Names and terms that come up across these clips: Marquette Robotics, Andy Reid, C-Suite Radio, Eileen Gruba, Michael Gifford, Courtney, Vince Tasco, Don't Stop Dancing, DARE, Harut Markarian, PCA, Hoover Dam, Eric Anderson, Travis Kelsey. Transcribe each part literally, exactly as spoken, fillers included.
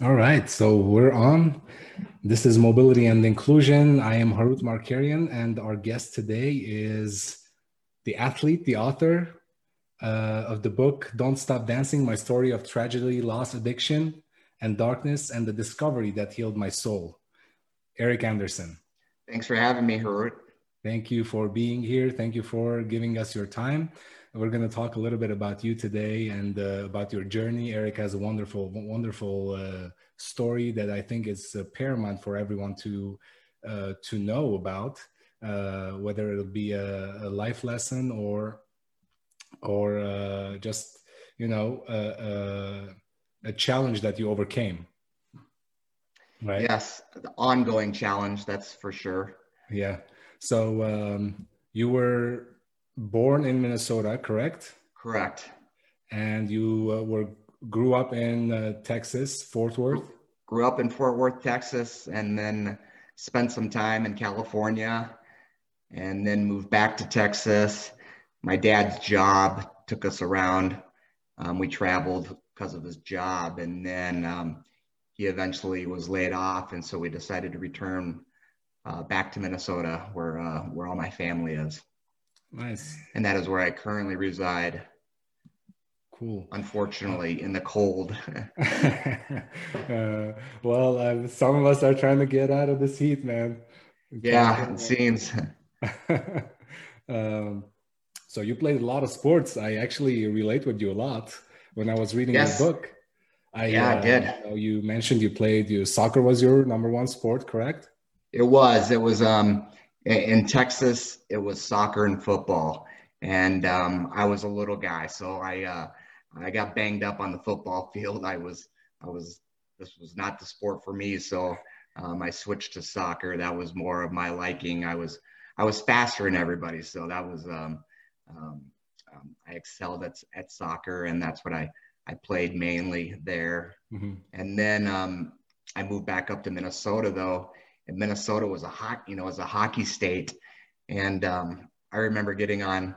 All right, so we're on. This is Mobility and Inclusion. I am Harut Markarian, and our guest today is the athlete, the author uh, of the book, Don't Stop Dancing, My Story of Tragedy, Loss, Addiction, and Darkness, and the Discovery That Healed My Soul, Eric Anderson. Thanks for having me, Harut. Thank you for being here. Thank you for giving us your time. We're going to talk a little bit about you today and uh, about your journey. Eric has a wonderful, wonderful uh, story that I think is uh, paramount for everyone to uh, to know about, uh, whether it'll be a, a life lesson or or uh, just, you know, uh, uh, a challenge that you overcame. Right? Yes, the ongoing challenge, that's for sure. Yeah. So um, you were born in Minnesota, correct? Correct. And you uh, were grew up in uh, Texas, Fort Worth? Grew up in Fort Worth, Texas, and then spent some time in California, and then moved back to Texas. My dad's job took us around. Um, we traveled because of his job, and then um, he eventually was laid off, and so we decided to return uh, back to Minnesota, where uh, where all my family is. Nice. And that is where I currently reside. Cool. Unfortunately, in the cold. uh, well, uh, some of us are trying to get out of this heat, man. It's yeah, it seems. um, so you played a lot of sports. I actually relate with you a lot. When I was reading yes. your book, I, yeah, uh, I did. You know, you mentioned you played. You soccer was your number one sport, correct? It was. It was. Um, In Texas, it was soccer and football, and um, I was a little guy, so I uh, I got banged up on the football field. I was I was this was not the sport for me, so um, I switched to soccer. That was more of my liking. I was I was faster than everybody, so that was um, um, um, I excelled at at soccer, and that's what I I played mainly there. Mm-hmm. And then um, I moved back up to Minnesota though. And Minnesota was a hot, you know, was a hockey state, and um, I remember getting on,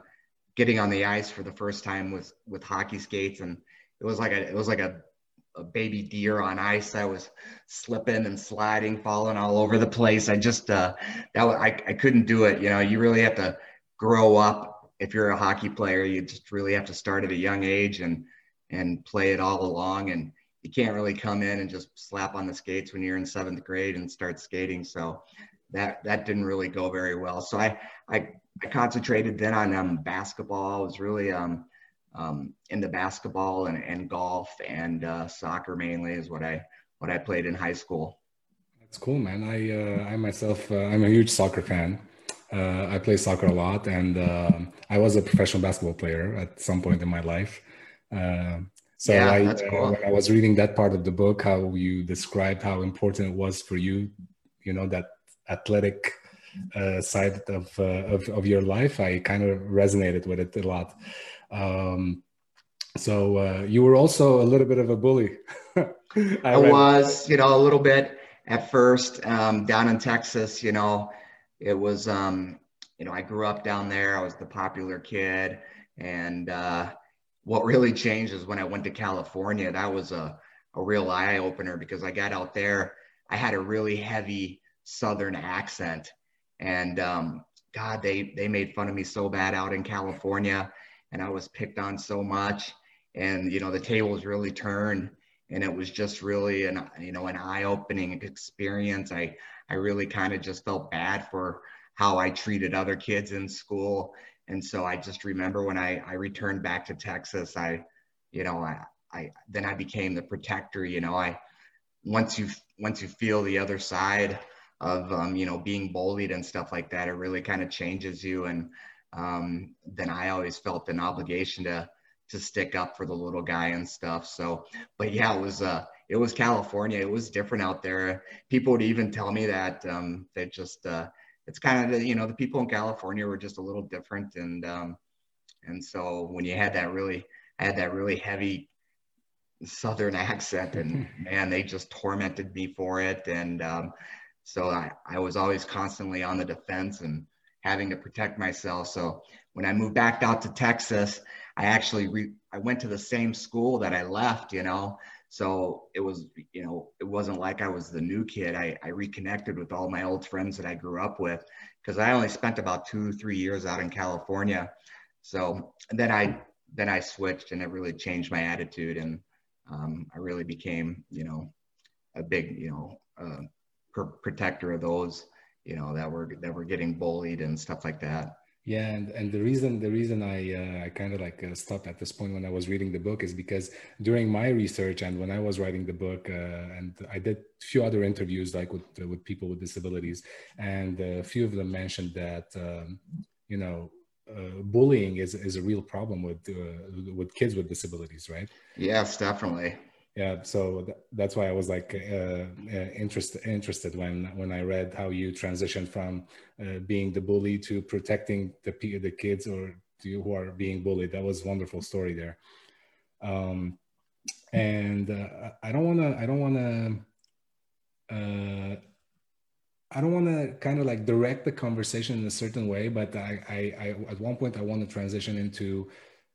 getting on the ice for the first time with with hockey skates, and it was like a, it was like a, a baby deer on ice. I was slipping and sliding, falling all over the place. I just, uh, that was, I, I couldn't do it. You know, you really have to grow up if you're a hockey player. You just really have to start at a young age and and play it all along and. You can't really come in and just slap on the skates when you're in seventh grade and start skating. So that that didn't really go very well. So I I, I concentrated then on um, basketball. I was really um, um, into basketball and, and golf and uh, soccer mainly is what I what I played in high school. That's cool, man. I uh, I myself uh, I'm a huge soccer fan. Uh, I play soccer a lot, and uh, I was a professional basketball player at some point in my life. Uh, So yeah, I, cool. uh, when I was reading that part of the book, how you described how important it was for you, you know, that athletic uh, side of, uh, of of your life, I kind of resonated with it a lot. Um, so uh, you were also a little bit of a bully. I, I was, you know, a little bit at first um, down in Texas, you know, it was, um, you know, I grew up down there. I was the popular kid, and uh what really changed is when I went to California. That was a, a real eye opener because I got out there. I had a really heavy Southern accent, and um, God, they they made fun of me so bad out in California, and I was picked on so much. And you know, the tables really turned, and it was just really an you know an eye-opening experience. I I really kind of just felt bad for how I treated other kids in school. And so I just remember when I, I returned back to Texas, I, you know, I, I, then I became the protector, you know, I, once you, once you feel the other side of, um, you know, being bullied and stuff like that, it really kind of changes you. And um, then I always felt an obligation to, to stick up for the little guy and stuff. So, but yeah, it was, uh, it was California. It was different out there. People would even tell me that um, they just, uh, it's kind of, you know, the people in California were just a little different. And, um, and so when you had that really, I had that really heavy Southern accent, and man, they just tormented me for it. And, um, so I, I was always constantly on the defense and having to protect myself. So when I moved back out to Texas, I actually, re- I went to the same school that I left, you know, So it was, you know, it wasn't like I was the new kid. I, I reconnected with all my old friends that I grew up with, because I only spent about two, three years out in California. So then I, then I switched, and it really changed my attitude. And um, I really became, you know, a big, you know, uh, per- protector of those, you know, that were, that were getting bullied and stuff like that. Yeah, and, and the reason the reason I uh, I kind of like uh, stopped at this point when I was reading the book is because during my research and when I was writing the book, uh, and I did a few other interviews like with uh, with people with disabilities, and a few of them mentioned that um, you know uh, bullying is is a real problem with uh, with kids with disabilities, right? Yes, definitely. Yeah, so th- that's why I was like uh, uh, interest, interested when when I read how you transitioned from uh, being the bully to protecting the the kids or to, who are being bullied. That was a wonderful story there. Um, and uh, I don't want to I don't want to uh, I don't want to kind of like direct the conversation in a certain way, but I, I, I at one point I want to transition into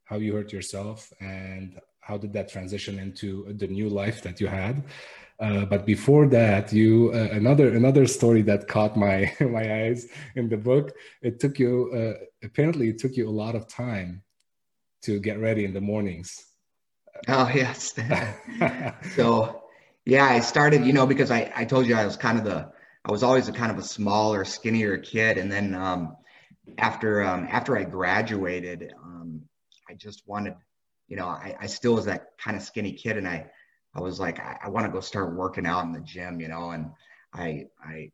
how you hurt yourself and how did that transition into the new life that you had? Uh, but before that, you uh, another another story that caught my my eyes in the book. It took you uh, apparently it took you a lot of time to get ready in the mornings. Oh yes. So yeah, I started, you know, because I, I told you I was kind of the I was always a kind of a smaller, skinnier kid, and then um, after um, after I graduated, um, I just wanted. You know, I, I still was that kind of skinny kid, and I, I was like, I, I want to go start working out in the gym, you know. And I, I,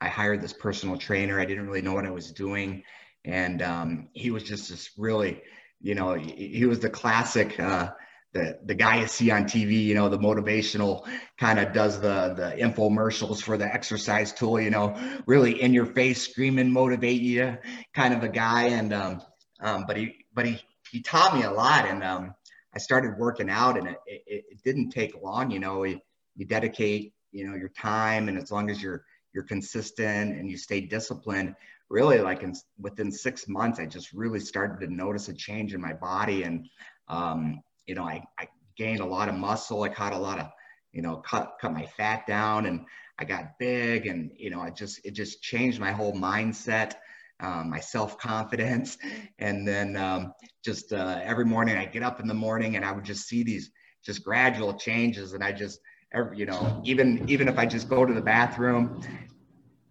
I hired this personal trainer. I didn't really know what I was doing, and um, he was just this really, you know, he, he was the classic, uh, the the guy you see on T V, you know, the motivational kind of does the the infomercials for the exercise tool, you know, really in your face, screaming, motivate you, kind of a guy. And um, um, but he, but he. He taught me a lot, and um, I started working out, and it, it, it didn't take long. You know, you, you dedicate, you know, your time, and as long as you're you're consistent and you stay disciplined, really, like in, within six months, I just really started to notice a change in my body, and um, you know, I, I gained a lot of muscle. I caught a lot of, you know, cut cut my fat down, and I got big, and you know, I just it just changed my whole mindset. Um, my self-confidence, and then um, just uh, every morning I get up in the morning and I would just see these just gradual changes, and I just, every, you know, even even if I just go to the bathroom,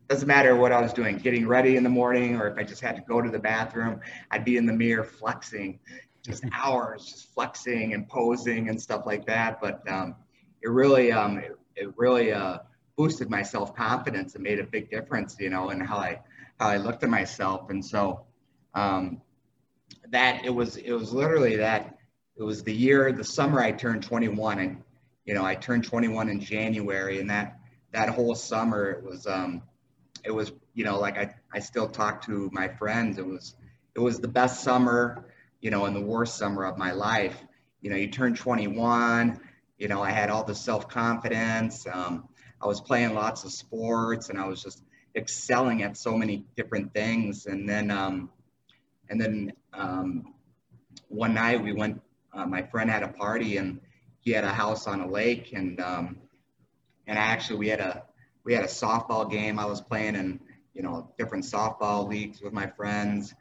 doesn't matter what I was doing, getting ready in the morning, or if I just had to go to the bathroom, I'd be in the mirror flexing, just hours, just flexing and posing and stuff like that. But um, it really, um, it, it really uh, boosted my self-confidence and made a big difference, you know, in how I. I looked at myself. And so um, that it was, it was literally that it was the year, the summer I turned twenty-one, and, you know, I turned twenty-one in January, and that, that whole summer, it was, um, it was, you know, like I, I still talk to my friends. It was, it was the best summer, you know, and the worst summer of my life. You know, you turn twenty-one, you know, I had all the self-confidence. Um, I was playing lots of sports, and I was just excelling at so many different things. And then um and then um one night we went uh, my friend had a party, and he had a house on a lake, and um and actually we had a we had a softball game. I was playing in, you know, different softball leagues with my friends,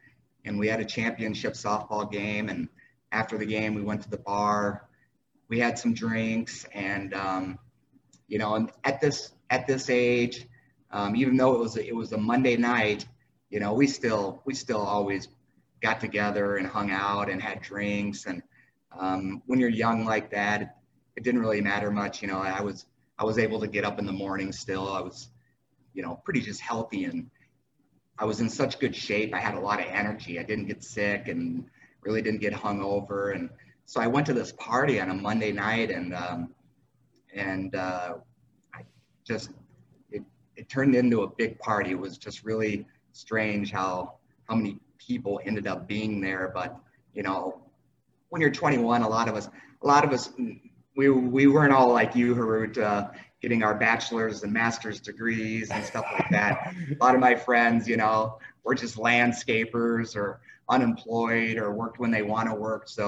and we had a championship softball game, and after the game we went to the bar, we had some drinks, and um you know, and at this at this age, Um, even though it was a, it was a Monday night, you know, we still we still always got together and hung out and had drinks. And um, when you're young like that, it didn't really matter much. You know, I was I was able to get up in the morning still. I was, you know, pretty just healthy, and I was in such good shape. I had a lot of energy. I didn't get sick and really didn't get hungover. And so I went to this party on a Monday night, and um, and uh, I just. It turned into a big party. It was just really strange how how many people ended up being there. But you know, when you're twenty-one, a lot of us, a lot of us, we we weren't all like you, Harut, uh, getting our bachelor's and master's degrees and stuff like that. A lot of my friends, you know, were just landscapers or unemployed or worked when they want to work. So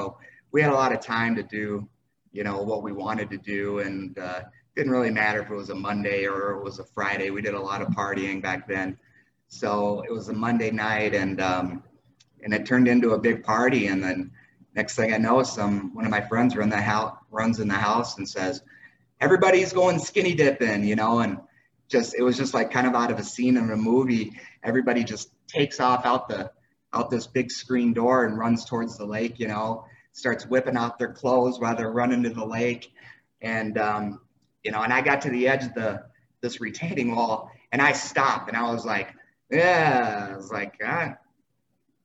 we had a lot of time to do you know, what we wanted to do. And uh, didn't really matter if it was a Monday or it was a Friday. We did a lot of partying back then. So it was a Monday night, and um, and it turned into a big party. And then next thing I know, some one of my friends run the house, runs in the house and says, everybody's going skinny dipping, you know, and just, it was just like kind of out of a scene in a movie. Everybody just takes off out the, out this big screen door and runs towards the lake, you know, starts whipping out their clothes while they're running to the lake. And, um, you know, and I got to the edge of the, this retaining wall, and I stopped, and I was like, yeah, I was like, ah,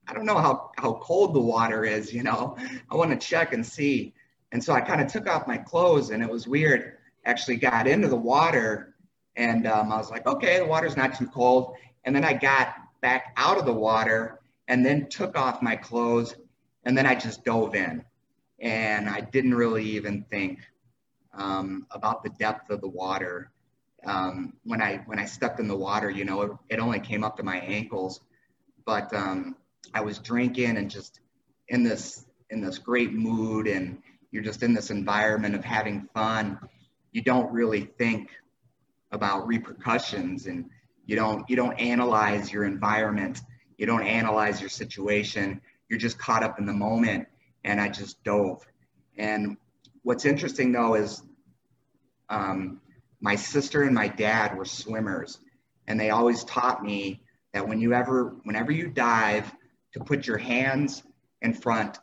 I don't know how, how cold the water is, you know, I want to check and see. And so I kind of took off my clothes, and it was weird, actually got into the water, and um, I was like, okay, the water's not too cold. And then I got back out of the water and then took off my clothes, and then I just dove in. And I didn't really even think um, about the depth of the water. Um, when I when I stepped in the water, you know, it, it only came up to my ankles, but um, I was drinking and just in this in this great mood, and you're just in this environment of having fun. You don't really think about repercussions, and you don't you don't analyze your environment. You don't analyze your situation. You're just caught up in the moment, and I just dove. And what's interesting though is um, my sister and my dad were swimmers, and they always taught me that when you ever, whenever you dive, to put your hands in front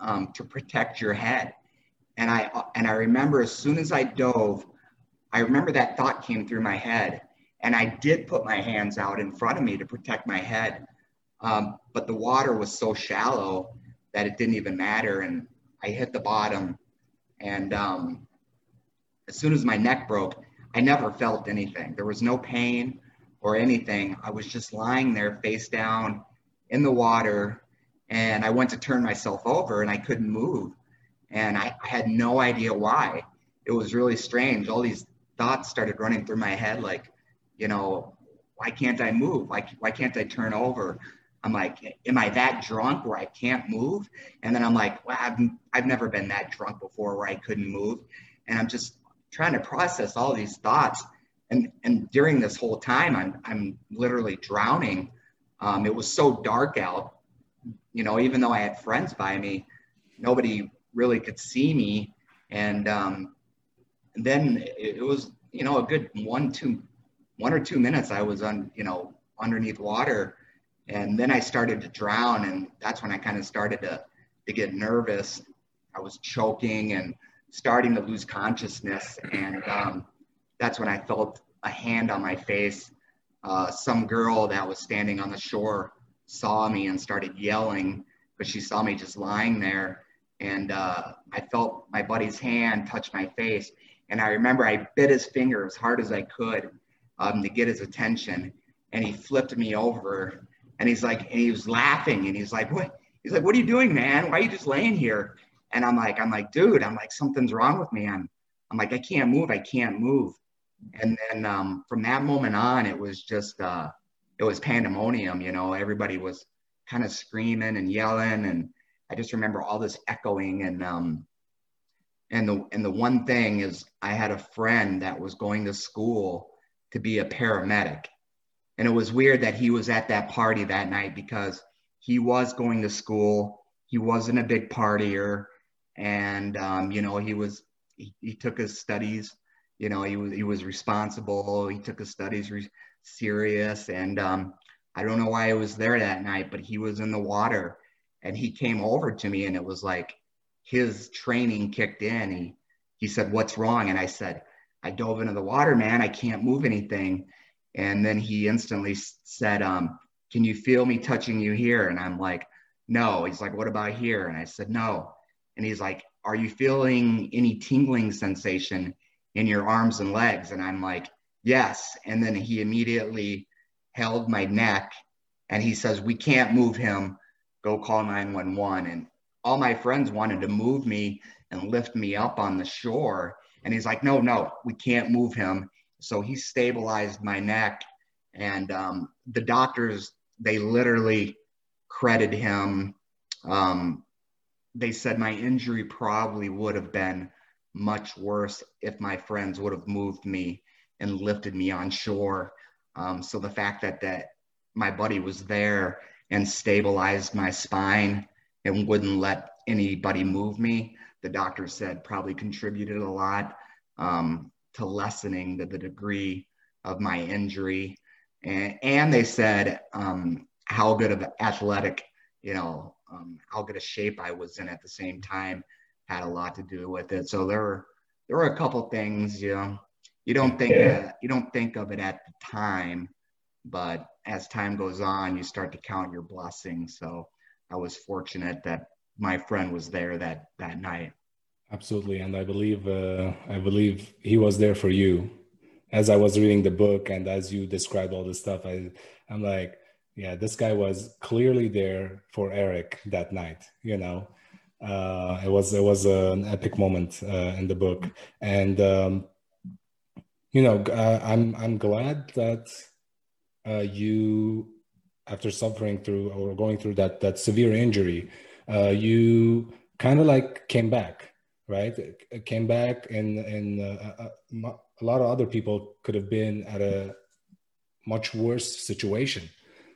um, to protect your head. And I and I remember as soon as I dove, I remember that thought came through my head, and I did put my hands out in front of me to protect my head. Um, but the water was so shallow that it didn't even matter, and I hit the bottom, and um, as soon as my neck broke, I never felt anything. There was no pain or anything. I was just lying there face down in the water, and I went to turn myself over, and I couldn't move, and I, I had no idea why. It was really strange. All these thoughts started running through my head, like, you know, why can't I move? Like, why can't I turn over? I'm like, am I that drunk where I can't move? And then I'm like, well, I've, I've never been that drunk before where I couldn't move. And I'm just trying to process all these thoughts. And and during this whole time, I'm, I'm literally drowning. Um, it was so dark out, you know, even though I had friends by me, nobody really could see me. And, um, and then it, it was, you know, a good one, two, one or two minutes I was on, you know, underneath water. And then I started to drown, and that's when I kind of started to, to get nervous. I was choking and starting to lose consciousness. And um, that's when I felt a hand on my face. Uh, some girl that was standing on the shore saw me and started yelling, but she saw me just lying there. And uh, I felt my buddy's hand touch my face. And I remember I bit his finger as hard as I could um, to get his attention. And he flipped me over. And he's like, and he was laughing, and he's like, what? He's like, what are you doing, man? Why are you just laying here? And I'm like, I'm like, dude, I'm like, something's wrong with me. I'm, I'm like, I can't move. I can't move. And then um, from that moment on, it was just, uh, it was pandemonium. You know, everybody was kind of screaming and yelling. And I just remember all this echoing. And, um, and the, and the one thing is I had a friend that was going to school to be a paramedic. And it was weird that he was at that party that night because he was going to school. He wasn't a big partier. And, um, you know, he was, he, he took his studies, you know, he was, he was responsible. He took his studies re- serious. And um, I don't know why I was there that night, but he was in the water, and he came over to me, and it was like his training kicked in. He, he said, what's wrong? And I said, I dove into the water, man. I can't move anything. And then he instantly said, um, can you feel me touching you here? And I'm like, no. He's like, what about here? And I said, no. And he's like, are you feeling any tingling sensation in your arms and legs? And I'm like, yes. And then he immediately held my neck, and he says, we can't move him. Go call nine one one. And all my friends wanted to move me and lift me up on the shore. And he's like, no, no, we can't move him. So he stabilized my neck, and um, the doctors, they literally credited him. Um, they said my injury probably would have been much worse if my friends would have moved me and lifted me on shore. Um, so the fact that that my buddy was there and stabilized my spine and wouldn't let anybody move me, the doctor said probably contributed a lot um, to lessening the, the degree of my injury. And, and they said um, how good of athletic, you know, um, how good a shape I was in at the same time had a lot to do with it. So there were, there were a couple things, you know, you don't think, yeah. uh, you don't think of it at the time, but as time goes on, you start to count your blessings. So I was fortunate that my friend was there that, that night. Absolutely. And I believe, uh, I believe he was there for you. As I was reading the book and as you described all this stuff, I, I'm like, yeah, this guy was clearly there for Eric that night, you know. Uh, it was, it was an epic moment uh, in the book. And, um, you know, uh, I'm, I'm glad that uh, you, after suffering through or going through that, that severe injury, uh, you kind of like came back, right? It came back and, and uh, a lot of other people could have been at a much worse situation,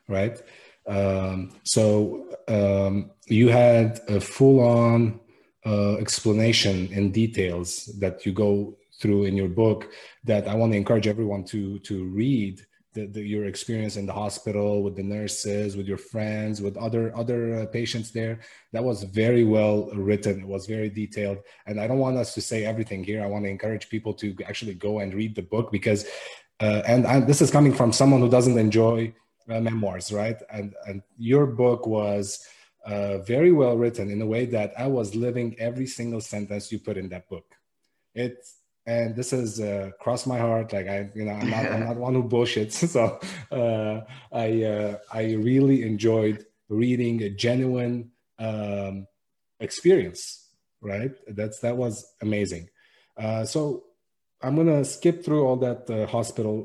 right? Um, so um, you had a full-on uh, explanation and details that you go through in your book that I want to encourage everyone to to read, the, the, your experience in the hospital with the nurses, with your friends, with other other uh, patients there. That was very well written. It was very detailed. And I don't want us to say everything here. I want to encourage people to actually go and read the book because, uh, and I, this is coming from someone who doesn't enjoy Uh, memoirs, right? And and your book was uh, very well written in a way that I was living every single sentence you put in that book. It and this is uh, cross my heart. Like I, you know, I'm not, I'm not one who bullshits. So uh, I uh, I really enjoyed reading a genuine um, experience. Right? That's that was amazing. Uh, so I'm gonna skip through all that uh, hospital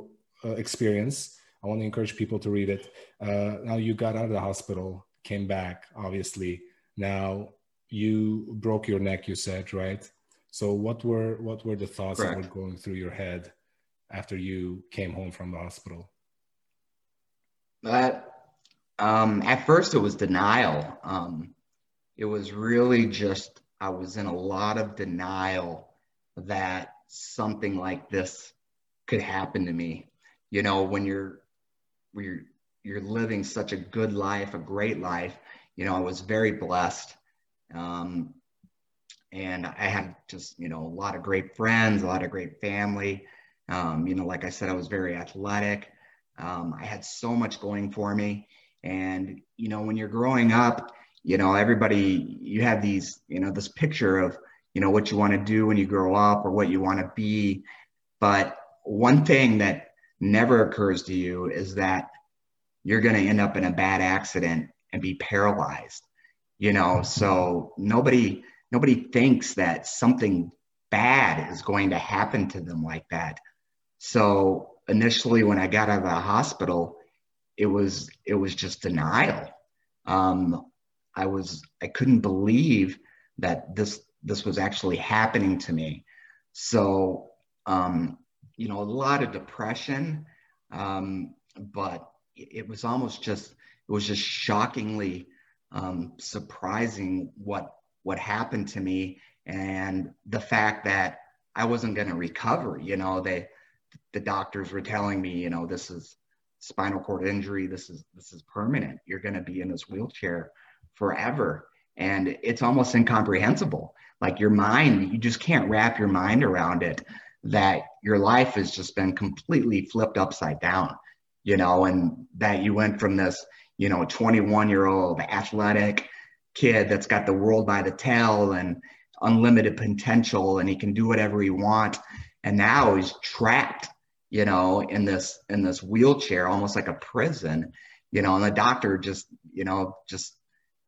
uh, experience. I want to encourage people to read it. Uh, now you got out of the hospital, came back, obviously. Now you broke your neck, you said, right? So what were what were the thoughts Correct. that were going through your head after you came home from the hospital? But um, at first it was denial. Um, it was really just, I was in a lot of denial that something like this could happen to me. You know, when you're You're, you're living such a good life, a great life. You know, I was very blessed. Um, and I had just, you know, a lot of great friends, a lot of great family. Um, you know, like I said, I was very athletic. Um, I had so much going for me. And, you know, when you're growing up, you know, everybody, you have these, you know, this picture of, you know, what you want to do when you grow up or what you want to be. But one thing that never occurs to you is that you're going to end up in a bad accident and be paralyzed, you know? So nobody, nobody thinks that something bad is going to happen to them like that. So initially when I got out of the hospital, it was, it was just denial. Um, I was, I couldn't believe that this, this was actually happening to me. So, um, you know, a lot of depression, um, but it was almost just, it was just shockingly um, surprising what, what happened to me and the fact that I wasn't going to recover. You know, they, the doctors were telling me, you know, this is spinal cord injury. This is, this is permanent. You're going to be in this wheelchair forever. And it's almost incomprehensible. Like your mind, you just can't wrap your mind around it, that your life has just been completely flipped upside down, you know, and that you went from this, you know, twenty-one year old athletic kid that's got the world by the tail and unlimited potential and he can do whatever he wants. And now he's trapped, you know, in this, in this wheelchair, almost like a prison, you know, and the doctor just, you know, just,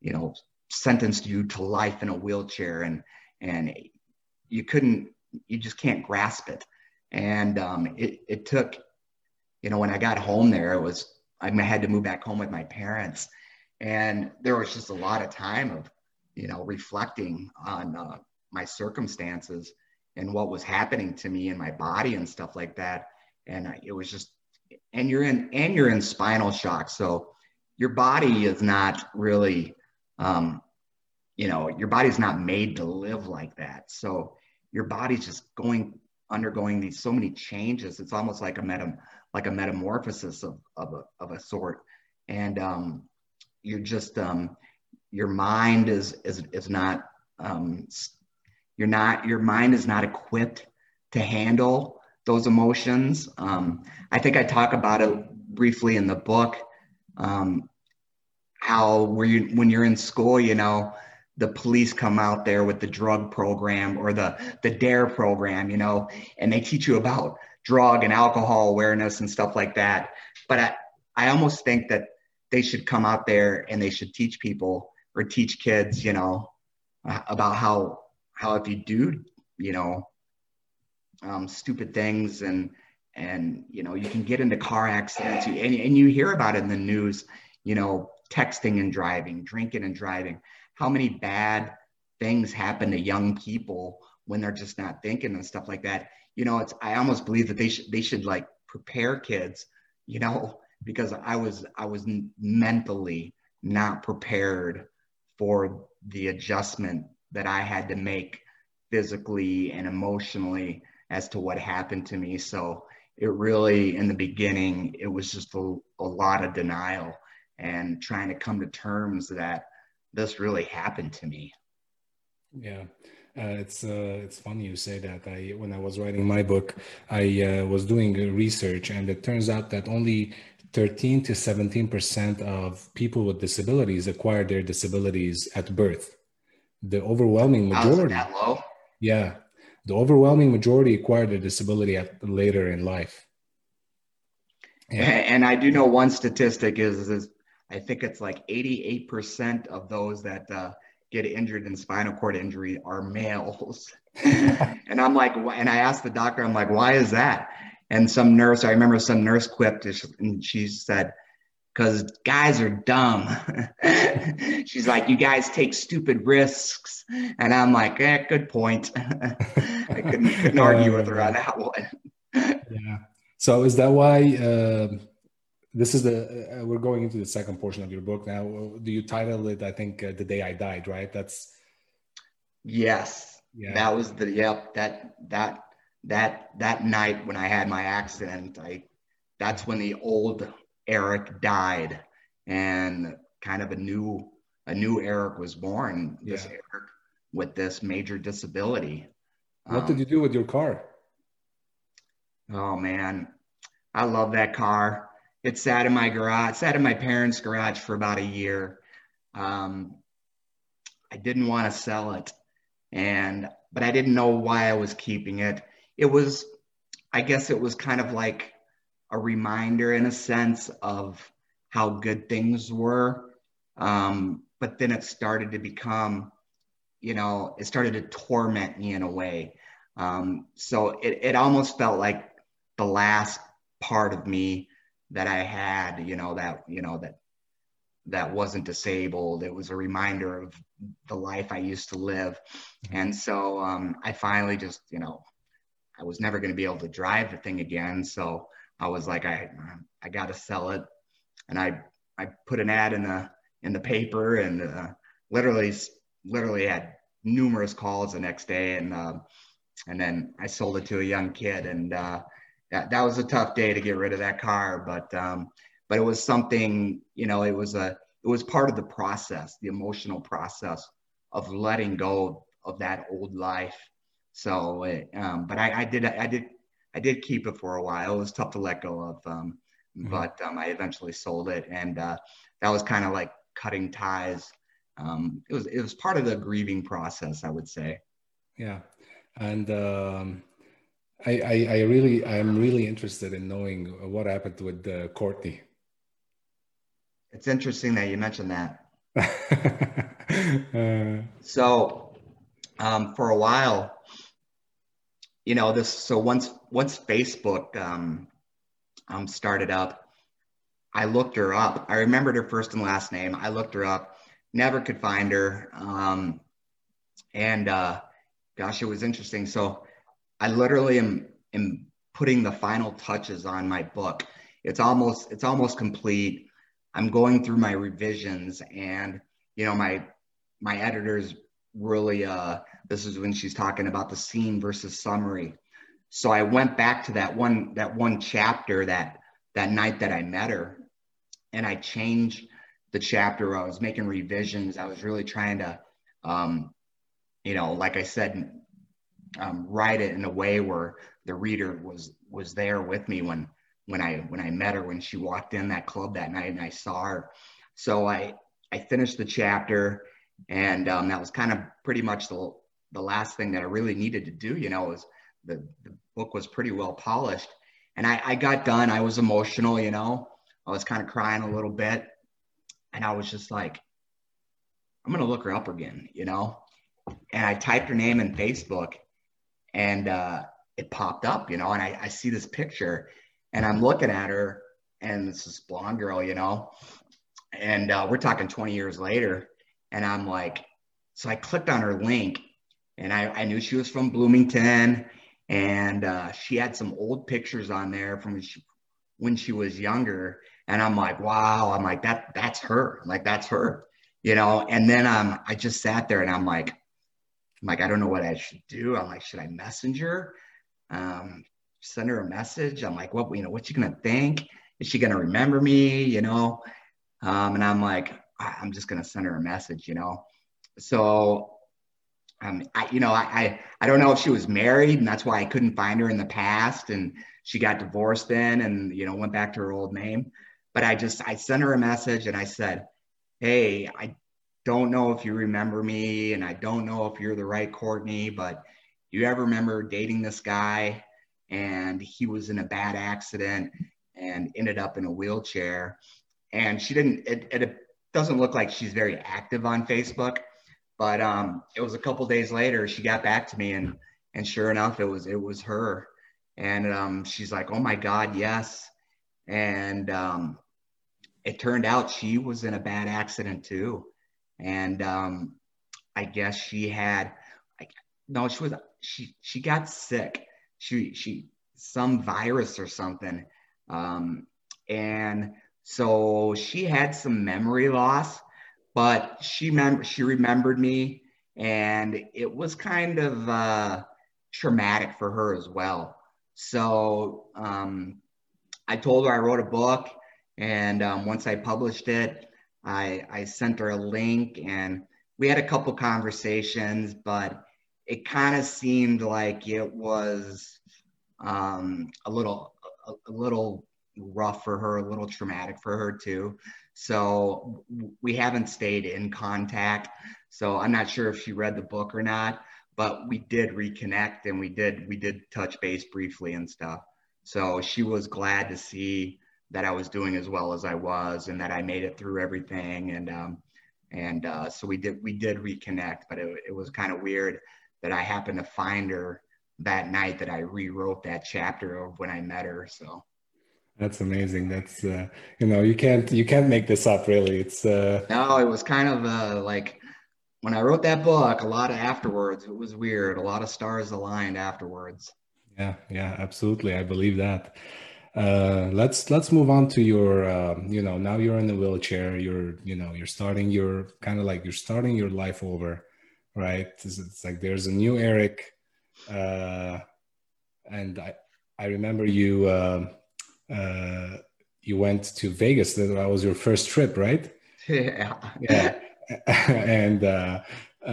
you know, sentenced you to life in a wheelchair and, and you couldn't, you just can't grasp it. And um, it, it took, you know, when I got home there, it was, I had to move back home with my parents. And there was just a lot of time of, you know, reflecting on uh, my circumstances and what was happening to me in my body and stuff like that. And it was just, and you're in, and you're in spinal shock. So your body is not really, um, you know, your body's not made to live like that. So your body's just going, undergoing these so many changes. It's almost like a meta, like a metamorphosis of, of, a, of a sort. And um, you're just, um, your mind is, is, is not, um, you're not, your mind is not equipped to handle those emotions. Um, I think I talk about it briefly in the book, um, how when you, when you're in school, you know, the police come out there with the drug program or the, the DARE program, you know, and they teach you about drug and alcohol awareness and stuff like that. But I, I almost think that they should come out there and they should teach people or teach kids, you know, about how, how if you do, you know, um, stupid things and, and, you know, you can get into car accidents and, and you hear about it in the news, you know, texting and driving, drinking and driving. How many bad things happen to young people when they're just not thinking and stuff like that. You know, it's, I almost believe that they should, they should like prepare kids, you know, because I was, I was mentally not prepared for the adjustment that I had to make physically and emotionally as to what happened to me. So it really, in the beginning, it was just a, a lot of denial and trying to come to terms that this really happened to me. Yeah, uh, it's uh, it's funny you say that. I when I was writing my book, I uh, was doing research, and it turns out that only thirteen to seventeen percent of people with disabilities acquire their disabilities at birth. The overwhelming majority. That low? Yeah, the overwhelming majority acquire their disability at, later in life. Yeah. And I do know one statistic is is. I think it's like eighty-eight percent of those that uh, get injured in spinal cord injury are males. And I'm like, and I asked the doctor, I'm like, why is that? And some nurse, I remember some nurse quipped and she said, because guys are dumb. She's like, you guys take stupid risks. And I'm like, eh, good point. I couldn't, couldn't argue uh, with her on that one. Yeah. So is that why... Uh... This is the, uh, we're going into the second portion of your book now. Do you title it, I think, uh, The Day I Died, right? That's. Yes. Yeah. That was the, yep. That, that, that, that night when I had my accident, I, that's when the old Eric died and kind of a new, a new Eric was born. This yeah. Eric with this major disability. What um, did you do with your car? Oh man, I love that car. It sat in my garage, sat in my parents' garage for about a year. Um, I didn't want to sell it, and but I didn't know why I was keeping it. It was, I guess it was kind of like a reminder in a sense of how good things were. Um, but then it started to become, you know, it started to torment me in a way. Um, so it, it almost felt like the last part of me that I had, you know, that, you know, that, that wasn't disabled. It was a reminder of the life I used to live. Mm-hmm. And so um, I finally just, you know, I was never going to be able to drive the thing again. So I was like, I, I got to sell it. And I, I put an ad in the, in the paper and uh, literally, literally had numerous calls the next day. And, uh, and then I sold it to a young kid and, uh, That, that was a tough day to get rid of that car, but um, but it was something, you know, it was a it was part of the process, the emotional process of letting go of that old life. So, it, um, but I, I did I did I did keep it for a while. It was tough to let go of, um, mm-hmm. but um, I eventually sold it, and uh, that was kind of like cutting ties. Um, it was it was part of the grieving process, I would say. Yeah, and. Um... I, I, I really, I'm really interested in knowing what happened with uh, Courtney. It's interesting that you mentioned that. uh, so um, for a while, you know, this, so once, once Facebook um, um, started up, I looked her up. I remembered her first and last name. I looked her up, never could find her. Um, and uh, gosh, it was interesting. So I literally am, am putting the final touches on my book. It's almost, it's almost complete. I'm going through my revisions, and, you know, my, my editor's really, uh, this is when she's talking about the scene versus summary. So I went back to that one, that one chapter that, that night that I met her, and I changed the chapter. I was making revisions. I was really trying to, um, you know, like I said, um, write it in a way where the reader was, was there with me when, when I, when I met her, when she walked in that club that night and I saw her. So I, I finished the chapter, and um, that was kind of pretty much the, the last thing that I really needed to do. You know, was the, the book was pretty well polished, and I, I got done. I was emotional, you know, I was kind of crying a little bit, and I was just like, I'm going to look her up again, you know? And I typed her name in Facebook, and uh, it popped up, you know, and I, I see this picture, and I'm looking at her, and it's this blonde girl, you know, and uh, we're talking twenty years later. And I'm like, so I clicked on her link, and I, I knew she was from Bloomington, and uh, she had some old pictures on there from when she, when she was younger. And I'm like, wow, I'm like, that, that's her. I'm like, that's her, you know? And then um, I just sat there, and I'm like, I'm like, I don't know what I should do. I'm like, should I messenger, um, send her a message? I'm like, what, you know, what's she going to think? Is she going to remember me? You know? Um, and I'm like, I'm just going to send her a message, you know? So, um, I, you know, I, I, I don't know if she was married, and that's why I couldn't find her in the past. And she got divorced then, and, you know, went back to her old name. But I just, I sent her a message, and I said, hey, I don't know if you remember me, and I don't know if you're the right Courtney, but you ever remember dating this guy, and he was in a bad accident and ended up in a wheelchair? And she didn't, it, it doesn't look like she's very active on Facebook, but um, it was a couple days later, she got back to me, and and sure enough, it was it was her. And um, she's like, oh my God, yes. And um, it turned out she was in a bad accident too. And um, I guess she had, like, no, she was, she, she got sick. She, she, some virus or something. Um, and so she had some memory loss, but she mem- she remembered me, and it was kind of uh, traumatic for her as well. So um, I told her I wrote a book, and um, once I published it, I, I sent her a link, and we had a couple conversations, but it kind of seemed like it was um, a little a, a little. rough for her, a little traumatic for her too. So we haven't stayed in contact. So I'm not sure if she read the book or not, but we did reconnect, and we did, we did touch base briefly and stuff. So she was glad to see that I was doing as well as I was, and that I made it through everything. And, um, and, uh, so we did, we did reconnect, but it, it was kind of weird that I happened to find her that night that I rewrote that chapter of when I met her. So. That's amazing. That's, uh, you know, you can't, you can't make this up, really. It's, uh, no, it was kind of, uh, like when I wrote that book, a lot of afterwards, it was weird. A lot of stars aligned afterwards. Yeah. Yeah, absolutely. I believe that. Uh, let's, let's move on to your, um, you know, now you're in a wheelchair, you're, you know, you're starting your kind of like, you're starting your life over, right? It's, it's like, there's a new Eric. Uh, and I, I remember you, um, uh, Uh, you went to Vegas. That was your first trip, right? Yeah. Yeah. And uh,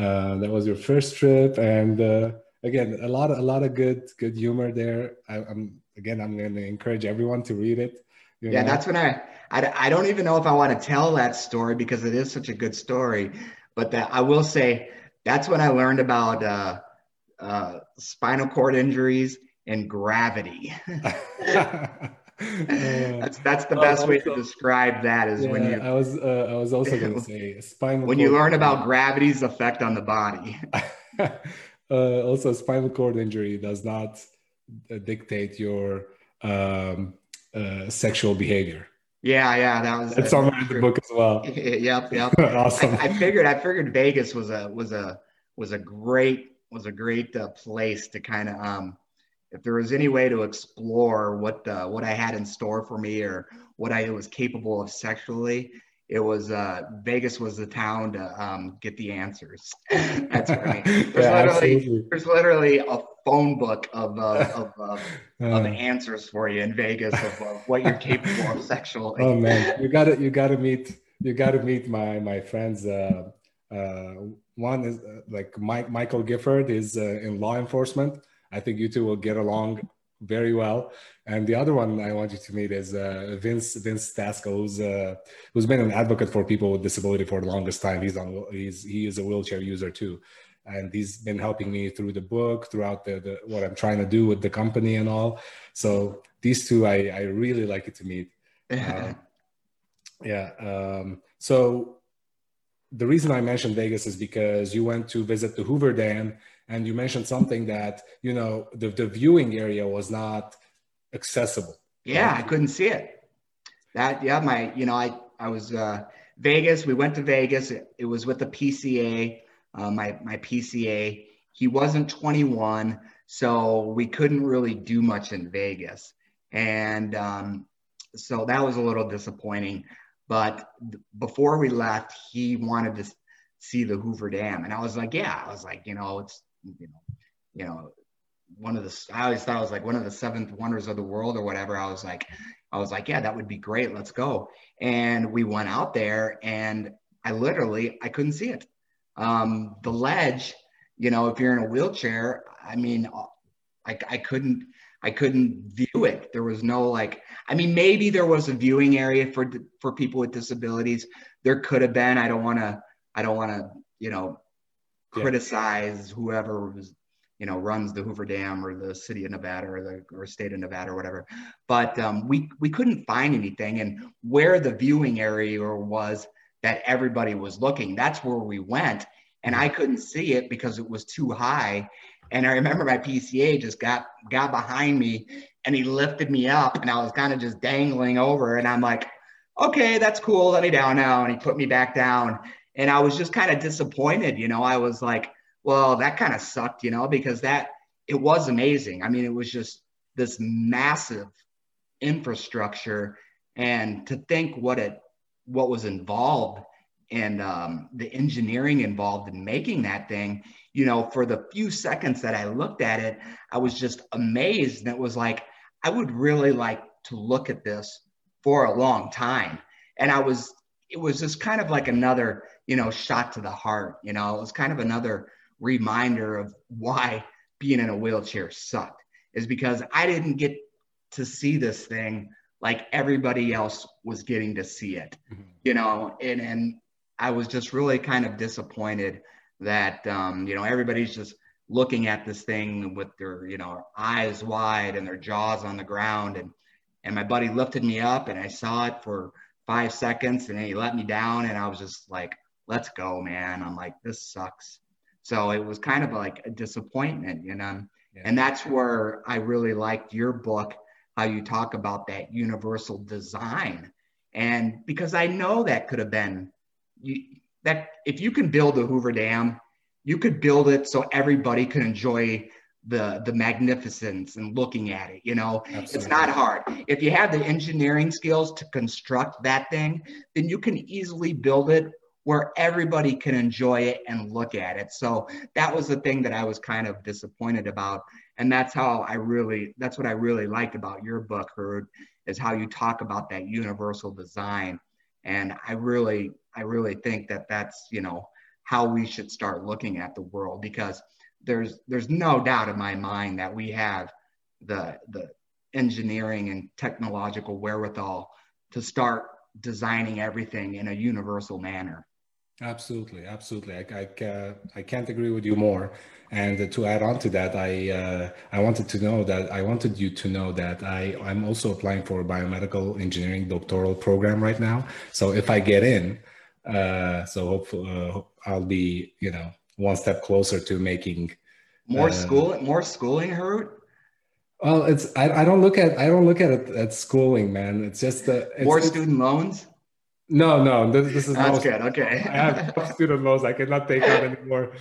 uh, that was your first trip. And uh, again, a lot, of, a lot of good, good humor there. I, I'm again, I'm going to encourage everyone to read it. You yeah, know? That's when I, I, I don't even know if I want to tell that story because it is such a good story. But that I will say, that's when I learned about uh, uh, spinal cord injuries and gravity. that's that's the best also, way to describe that is yeah, when you I was uh, I was also going to say spinal when cord you learn injury. About gravity's effect on the body. uh, also spinal cord injury does not uh, dictate your um, uh, sexual behavior. Yeah, yeah, that was that's somewhere in the book as well. yep, yep. Awesome. I, I figured I figured Vegas was a was a was a great was a great uh, place to kind of um if there was any way to explore what uh, what I had in store for me or what I was capable of sexually, it was uh, Vegas was the town to um, get the answers. That's what I mean. There's, yeah, literally, absolutely. There's literally a phone book of uh, of, uh, uh, of answers for you in Vegas of uh, what you're capable of sexually. Oh man, you gotta you gotta meet you gotta meet my my friends. Uh, uh, one is uh, like Mike, Michael Gifford is uh, in law enforcement. I think you two will get along very well. And the other one I want you to meet is uh, Vince Vince Tasco, who's uh, who's been an advocate for people with disability for the longest time. He's on he's he is a wheelchair user too, and he's been helping me through the book, throughout the, the what I'm trying to do with the company and all. So these two, I I really like it to meet. Uh, yeah. Um, so the reason I mentioned Vegas is because you went to visit the Hoover Dam. And you mentioned something that, you know, the, the viewing area was not accessible. Yeah, right? I couldn't see it. That, yeah, my, you know, I, I was, uh, Vegas, we went to Vegas. It, it was with the P C A, uh, my, my P C A. He wasn't twenty-one, so we couldn't really do much in Vegas. And um, so that was a little disappointing. But th- before we left, he wanted to see the Hoover Dam. And I was like, yeah, I was like, you know, it's, you know, you know, one of the, I always thought I was like one of the seventh wonders of the world or whatever. I was like, I was like, yeah, that would be great. Let's go. And we went out there and I literally, I couldn't see it. Um, the ledge, you know, if you're in a wheelchair, I mean, I, I couldn't, I couldn't view it. There was no, like, I mean, maybe there was a viewing area for, for people with disabilities. There could have been, I don't want to, I don't want to, you know, criticize whoever was, you know, runs the Hoover Dam or the city of Nevada or the or state of Nevada or whatever. But um, we we couldn't find anything, and where the viewing area was that everybody was looking, that's where we went, and I couldn't see it because it was too high. And I remember my P C A just got got behind me and he lifted me up, and I was kind of just dangling over, and I'm like, okay, that's cool, let me down now. And he put me back down. And I was just kind of disappointed, you know, I was like, well, that kind of sucked, you know, because that, it was amazing. I mean, it was just this massive infrastructure, and to think what it, what was involved and um, the engineering involved in making that thing, you know, for the few seconds that I looked at it, I was just amazed. And it was like, I would really like to look at this for a long time. And I was, it was just kind of like another, you know, shot to the heart, you know, it was kind of another reminder of why being in a wheelchair sucked, is because I didn't get to see this thing like everybody else was getting to see it, mm-hmm. you know, and, and I was just really kind of disappointed that, um, you know, everybody's just looking at this thing with their, you know, eyes wide and their jaws on the ground. And, and my buddy lifted me up and I saw it for five seconds and then he let me down, and I was just like, let's go, man. I'm like, this sucks. So it was kind of like a disappointment, you know? Yeah. And that's where I really liked your book, how you talk about that universal design. And because I know that could have been, you, that if you can build the Hoover Dam, you could build it so everybody could enjoy the the magnificence and looking at it, you know. Absolutely. It's not hard. If you have the engineering skills to construct that thing, then you can easily build it where everybody can enjoy it and look at it. So that was the thing that I was kind of disappointed about. And that's how I really, that's what I really liked about your book, Harut, is how you talk about that universal design. And I really, I really think that that's, you know, how we should start looking at the world, because There's there's no doubt in my mind that we have the the engineering and technological wherewithal to start designing everything in a universal manner. Absolutely, absolutely. I I, uh, I can't agree with you more. And to add on to that, I uh, I wanted to know that I wanted you to know that I I'm also applying for a biomedical engineering doctoral program right now. So if I get in, uh, so hopefully uh, I'll be, you know, one step closer to making more uh, school, more schooling, Harut. Well, it's I, I don't look at I don't look at it at schooling, man. It's just uh, it's, more student loans. No, no, this, this is that's good. Okay, I have student loans. I cannot take out anymore.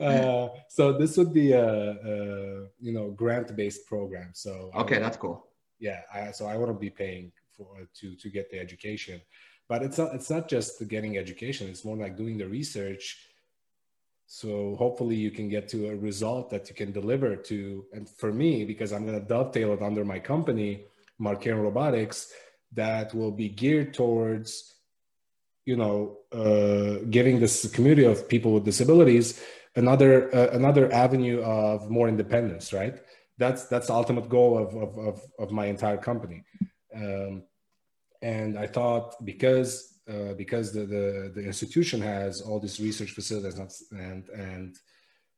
uh, so this would be a, a you know grant-based program. So okay, would, that's cool. Yeah, I, so I wouldn't be paying for to to get the education, but it's not it's not just getting education. It's more like doing the research. So hopefully you can get to a result that you can deliver to. And for me, because I'm going to dovetail it under my company, Marquette Robotics. That will be geared towards, you know, uh, giving this community of people with disabilities another uh, another avenue of more independence, right? That's that's the ultimate goal of of of, of my entire company. Um, and I thought because uh, because the, the the institution has all these research facilities and and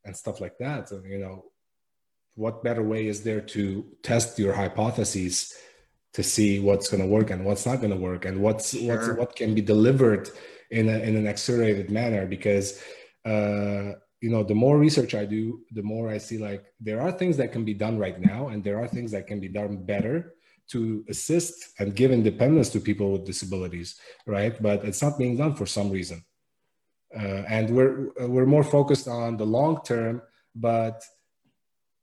and stuff like that, you know, what better way is there to test your hypotheses? To see what's going to work and what's not going to work, and what's sure. what's what can be delivered in a, in an accelerated manner. Because uh, you know, the more research I do, the more I see like there are things that can be done right now, and there are things that can be done better to assist and give independence to people with disabilities, right? But it's not being done for some reason, uh, and we're we're more focused on the long term, but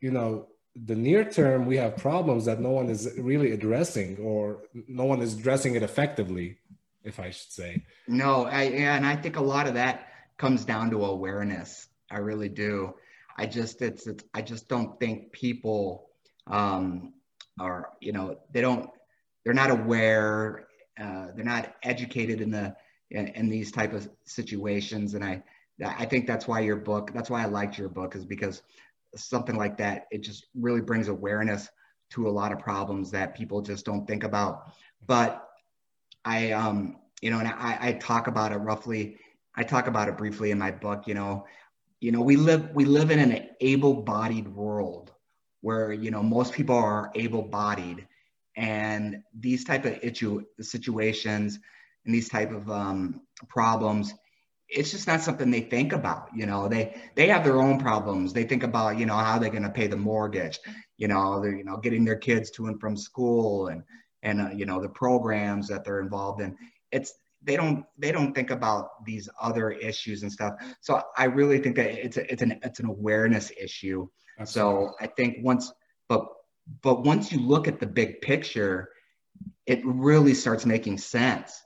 you know. The near term, we have problems that no one is really addressing, or no one is addressing it effectively, if I should say. No, I, and I think a lot of that comes down to awareness. I really do. I just, it's, it's I just don't think people um, are, you know, they don't, they're not aware. Uh, they're not educated in the in, in these type of situations, and I, I think that's why your book. That's why I liked your book, is because. Something like that, it just really brings awareness to a lot of problems that people just don't think about. But I, um, you know, and I, I talk about it roughly, I talk about it briefly in my book, you know, you know, we live, we live in an able-bodied world where, you know, most people are able-bodied, and these type of issue situations and these type of um, problems, it's just not something they think about, you know, they, they have their own problems. They think about, you know, how they're going to pay the mortgage, you know, they're, you know, getting their kids to and from school and, and, uh, you know, the programs that they're involved in. It's, they don't, they don't think about these other issues and stuff. So I really think that it's, a, it's an, it's an awareness issue. Absolutely. So I think once, but, but once you look at the big picture, it really starts making sense.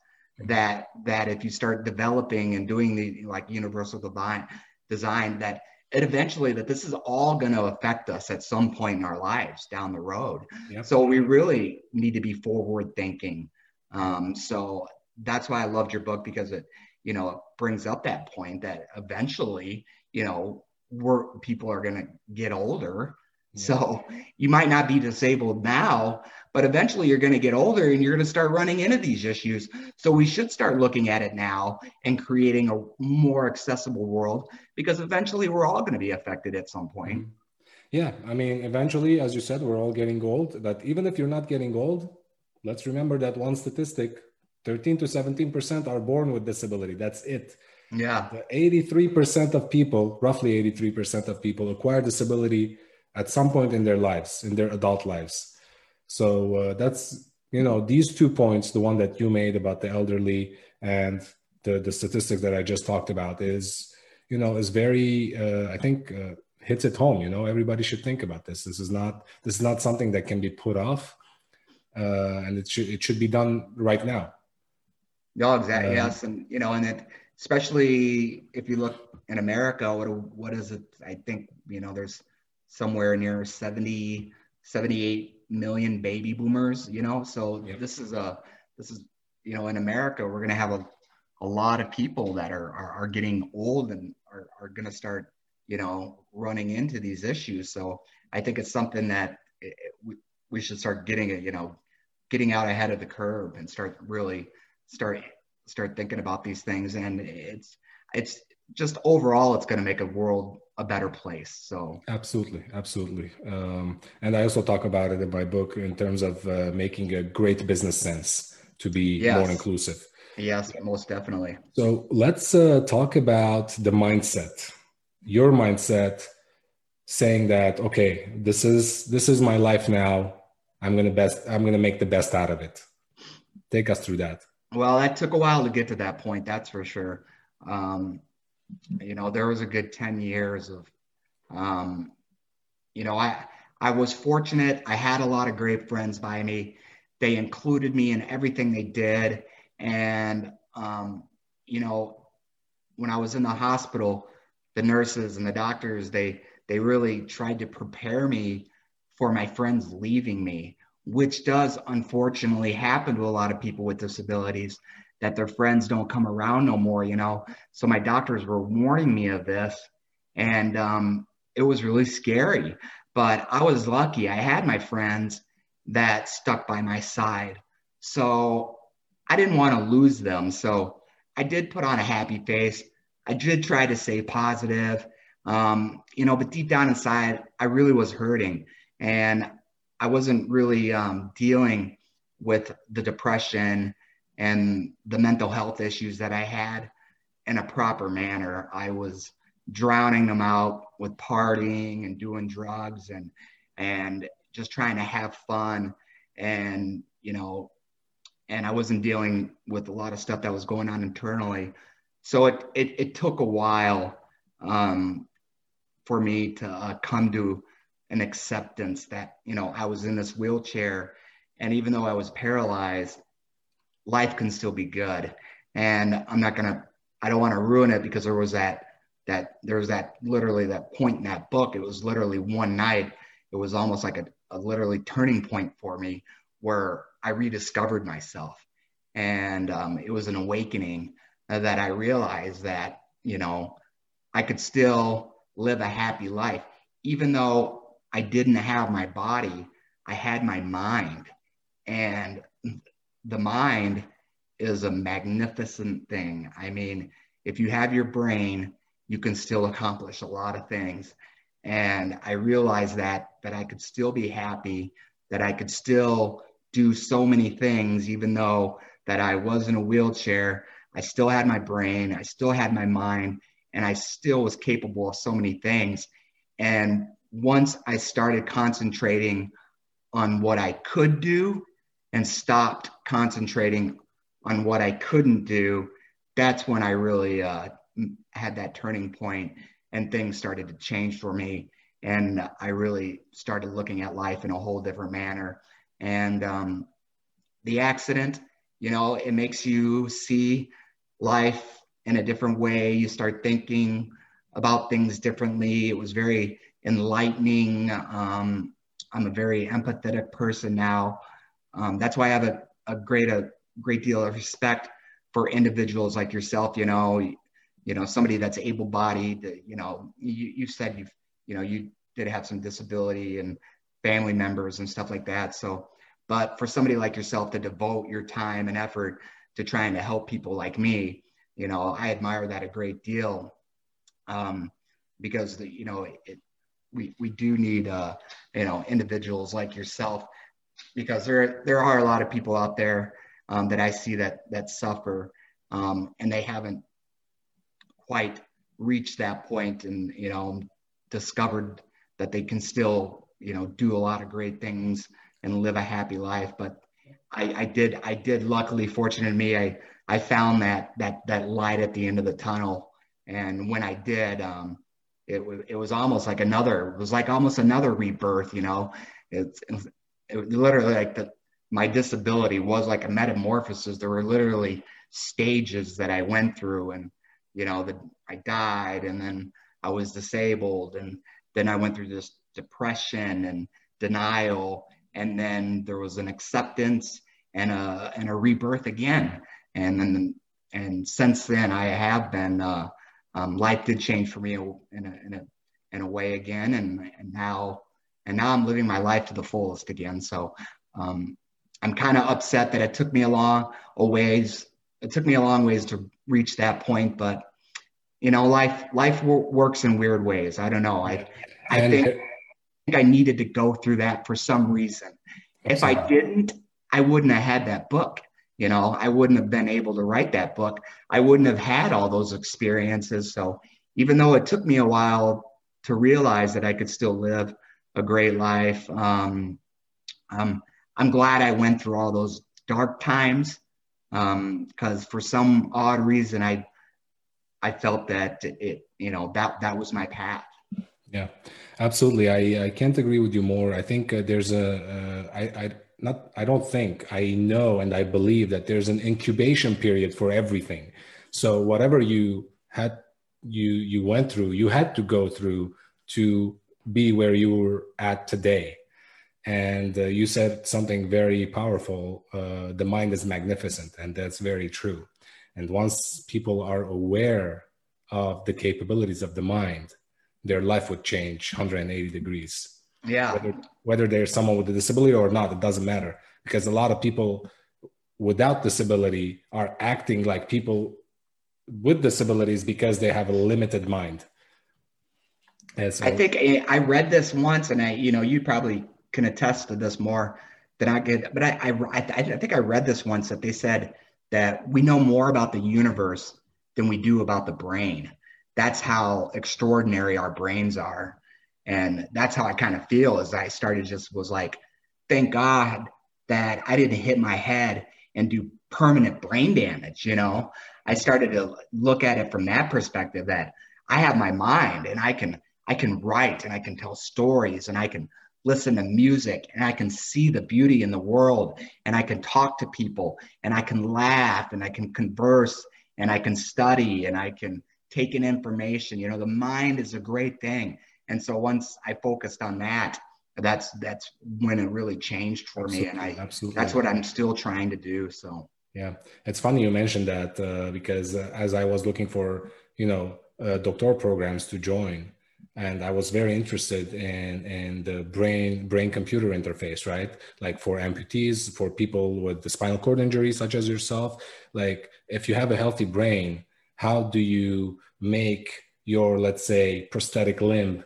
That that if you start developing and doing the like universal design, design that it eventually that this is all going to affect us at some point in our lives down the road. Yep. So we really need to be forward thinking. Um, so that's why I loved your book, because it you know it brings up that point that eventually you know we're people are going to get older. Yeah. So you might not be disabled now, but eventually you're going to get older and you're going to start running into these issues. So we should start looking at it now and creating a more accessible world, because eventually we're all going to be affected at some point. Yeah. I mean, eventually, as you said, we're all getting old, but even if you're not getting old, let's remember that one statistic, thirteen to seventeen percent are born with disability. That's it. Yeah. The eighty-three percent of people, roughly eighty-three percent of people acquire disability at some point in their lives, in their adult lives. So uh, that's, you know, these two points, the one that you made about the elderly and the, the statistics that I just talked about is, you know, is very, uh, I think, uh, hits it home, you know, everybody should think about this. This is not, this is not something that can be put off, uh, and it should, it should be done right now. No, exactly. Um, yes. And, you know, and it, especially if you look in America, what, what is it? I think, you know, there's, somewhere near seventy, seventy-eight million baby boomers, you know? So yep. this is a, this is, you know, in America, we're going to have a, a lot of people that are, are, are getting old and are, are going to start, you know, running into these issues. So I think it's something that it, it, we, we should start getting it, you know, getting out ahead of the curve and start really start, start thinking about these things. And it's, it's just overall, it's going to make a world a better place. So absolutely, absolutely. Um, and I also talk about it in my book in terms of uh, making a great business sense to be yes. more inclusive. Yes, most definitely. So let's uh, talk about the mindset, your mindset, saying that, okay, this is, this is my life now. I'm going to best, I'm going to make the best out of it. Take us through that. Well, that took a while to get to that point, that's for sure. Um, you know, there was a good ten years of, um, you know, I, I was fortunate. I had a lot of great friends by me. They included me in everything they did. And, um, you know, when I was in the hospital, the nurses and the doctors, they, they really tried to prepare me for my friends leaving me, which does unfortunately happen to a lot of people with disabilities, that their friends don't come around no more, you know? So my doctors were warning me of this, and um, it was really scary, but I was lucky. I had my friends that stuck by my side. So I didn't want to lose them. So I did put on a happy face. I did try to stay positive, um, you know, but deep down inside, I really was hurting, and I wasn't really um, dealing with the depression and the mental health issues that I had in a proper manner. I was drowning them out with partying and doing drugs and and just trying to have fun. And, you know, and I wasn't dealing with a lot of stuff that was going on internally. So it it, it took a while um, for me to uh, come to an acceptance that, you know, I was in this wheelchair, and even though I was paralyzed, life can still be good. And I'm not gonna, I don't want to ruin it, because there was that, that there was that literally that point in that book. It was literally one night. It was almost like a, a literally turning point for me, where I rediscovered myself. And um, it was an awakening that I realized that, you know, I could still live a happy life, even though I didn't have my body, I had my mind. And the mind is a magnificent thing. I mean, if you have your brain, you can still accomplish a lot of things. And I realized that, that I could still be happy, that I could still do so many things, even though that I was in a wheelchair, I still had my brain, I still had my mind, and I still was capable of so many things. And once I started concentrating on what I could do and stopped concentrating on what I couldn't do, that's when I really uh, had that turning point, and things started to change for me. And I really started looking at life in a whole different manner. And um, the accident, you know, it makes you see life in a different way. You start thinking about things differently. It was very enlightening. Um, I'm a very empathetic person now. Um, that's why I have a, a great a great deal of respect for individuals like yourself. You know, you, you know, somebody that's able-bodied. You know, you you said you you know you did have some disability and family members and stuff like that. So, but for somebody like yourself to devote your time and effort to trying to help people like me, you know, I admire that a great deal, um, because the, you know it. We we do need, uh, you know, individuals like yourself, because there there are a lot of people out there um, that I see that that suffer, um, and they haven't quite reached that point, and you know, discovered that they can still, you know, do a lot of great things and live a happy life. But I, I did I did luckily, fortunate me, I I found that that that light at the end of the tunnel, and when I did. Um, It was it was almost like another, it was like almost another rebirth, you know, it's it, it literally like the, my disability was like a metamorphosis. There were literally stages that I went through, and, you know, that I died, and then I was disabled. And then I went through this depression and denial. And then there was an acceptance and a, and a rebirth again. And then, and since then I have been, uh, Um, life did change for me in a, in a, in a way again. And, and now, and now I'm living my life to the fullest again. So um, I'm kind of upset that it took me a long a ways. It took me a long ways to reach that point, but you know, life, life w- works in weird ways. I don't know. I, I think, I think I needed to go through that for some reason. If I didn't, I wouldn't have had that book. You know, I wouldn't have been able to write that book. I wouldn't have had all those experiences. So even though it took me a while to realize that I could still live a great life, um, um, I'm glad I went through all those dark times Um, cause for some odd reason, I, I felt that it, you know, that, that was my path. Yeah, absolutely. I, I can't agree with you more. I think uh, there's a, uh, I, I not, I don't think I know. And I believe that there's an incubation period for everything. So whatever you had, you, you went through, you had to go through to be where you were at today. And uh, you said something very powerful. Uh, the mind is magnificent, and that's very true. And once people are aware of the capabilities of the mind, their life would change one hundred eighty degrees. Yeah. Whether, whether they're someone with a disability or not, it doesn't matter, because a lot of people without disability are acting like people with disabilities because they have a limited mind. And so, I think I read this once, and I, you know, you probably can attest to this more than I could, but I, I, I, I think I read this once that they said that we know more about the universe than we do about the brain. That's how extraordinary our brains are. And that's how I kind of feel, as I started just was like, thank God that I didn't hit my head and do permanent brain damage. You know, I started to look at it from that perspective, that I have my mind, and I can, I can write, and I can tell stories, and I can listen to music, and I can see the beauty in the world, and I can talk to people, and I can laugh, and I can converse, and I can study, and I can take in information. You know, the mind is a great thing. And so once I focused on that, that's, that's when it really changed for absolutely, me. And I, absolutely. That's what I'm still trying to do. So, yeah, it's funny you mentioned that uh, because uh, as I was looking for, you know, uh, doctoral programs to join, and I was very interested in, in the brain, brain computer interface, right? Like for amputees, for people with the spinal cord injury, such as yourself, like if you have a healthy brain, how do you make your, let's say, prosthetic limb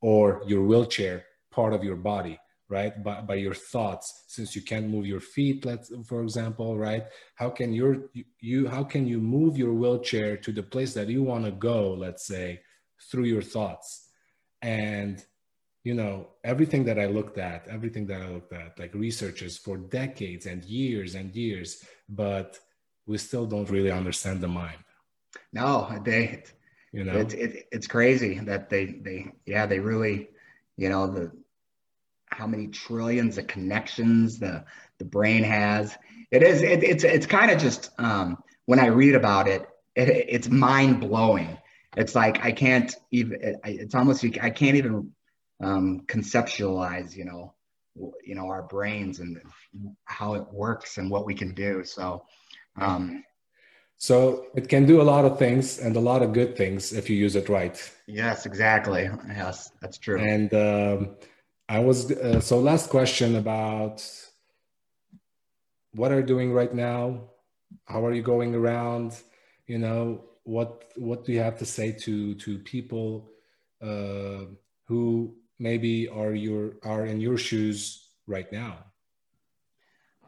or your wheelchair part of your body, right? By, by your thoughts, since you can't move your feet, let's, for example, right? How can your, you, how can you move your wheelchair to the place that you want to go, let's say, through your thoughts? And, you know, everything that I looked at, everything that I looked at, like researchers for decades and years and years, but we still don't really understand the mind. No, they, you know, it, it, it's crazy that they, they, yeah, they really, you know, the, how many trillions of connections the, the brain has. It is, it, it's, it's kind of just, um, when I read about it, it it's mind blowing. It's like, I can't even, it's almost, I can't even um, conceptualize, you know, you know, our brains and how it works and what we can do. So, um, so it can do a lot of things and a lot of good things if you use it right. Yes, exactly. Yes, that's true. And um, I was, uh, so last question about what are you doing right now? How are you going around, you know? What what do you have to say to to people uh, who maybe are your are in your shoes right now?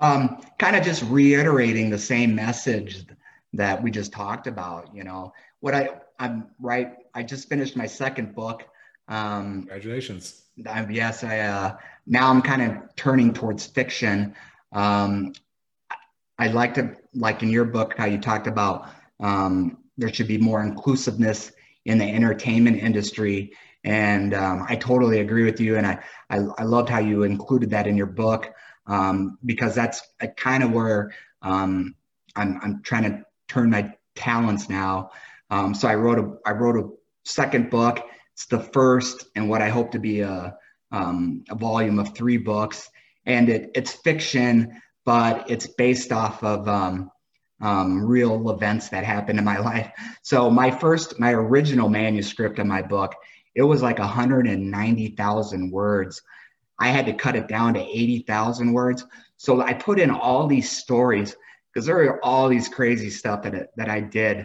Um, kind of just reiterating the same message that we just talked about. You know, what I I'm right. I just finished my second book. Um, Congratulations! I'm, yes, I uh, now I'm kind of turning towards fiction. Um, I'd like to, like in your book, how you talked about. Um, There should be more inclusiveness in the entertainment industry. And um, I totally agree with you. And I, I, I loved how you included that in your book, um, because that's a kind of where um, I'm, I'm trying to turn my talents now. Um, so I wrote a I wrote a second book. It's the first in what I hope to be a, um, a volume of three books. And it, it's fiction, but it's based off of um, Um, real events that happened in my life. So my first, my original manuscript of my book, it was like one hundred ninety thousand words. I had to cut it down to eighty thousand words. So I put in all these stories because there are all these crazy stuff that it, that I did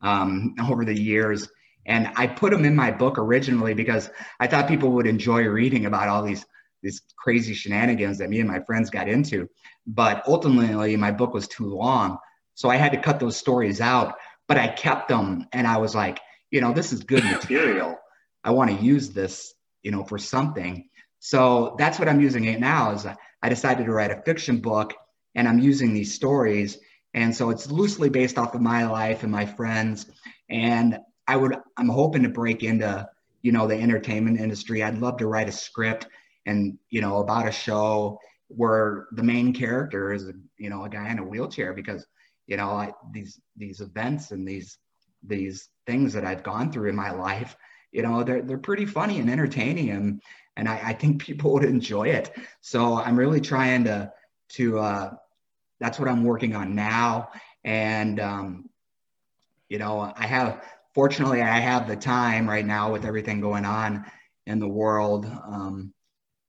um, over the years. And I put them in my book originally because I thought people would enjoy reading about all these these crazy shenanigans that me and my friends got into. But ultimately my book was too long. So I had to cut those stories out, but I kept them. And I was like, you know, this is good material. I want to use this, you know, for something. So that's what I'm using it now is I decided to write a fiction book, and I'm using these stories And so it's loosely based off of my life and my friends. And I would, I'm hoping to break into, you know, the entertainment industry. I'd love to write a script and, you know, about a show where the main character is, you know, a guy in a wheelchair, because, you know, I, these, these events and these, these things that I've gone through in my life, you know, they're, they're pretty funny and entertaining, and, and I, I think people would enjoy it. So I'm really trying to, to, uh, that's what I'm working on now. And, um, you know, I have, fortunately, I have the time right now with everything going on in the world. Um,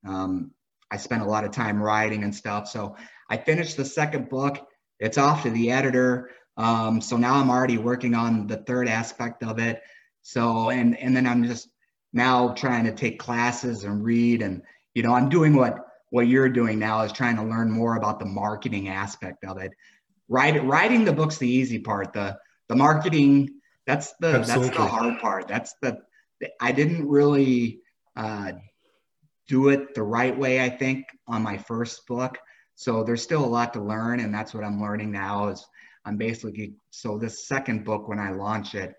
um, I spent a lot of time writing and stuff. So I finished the second book. It's off to the editor. Um, so now I'm already working on the third aspect of it. So, and, and then I'm just now trying to take classes and read, and, you know, I'm doing what, what you're doing now, is trying to learn more about the marketing aspect of it. Write, writing the book's the easy part. The, the marketing, that's the, Absolutely. that's the hard part. That's the, I didn't really uh, do it the right way, I think, on my first book. So there's still a lot to learn. And that's what I'm learning now, is I'm basically, so this second book, when I launch it,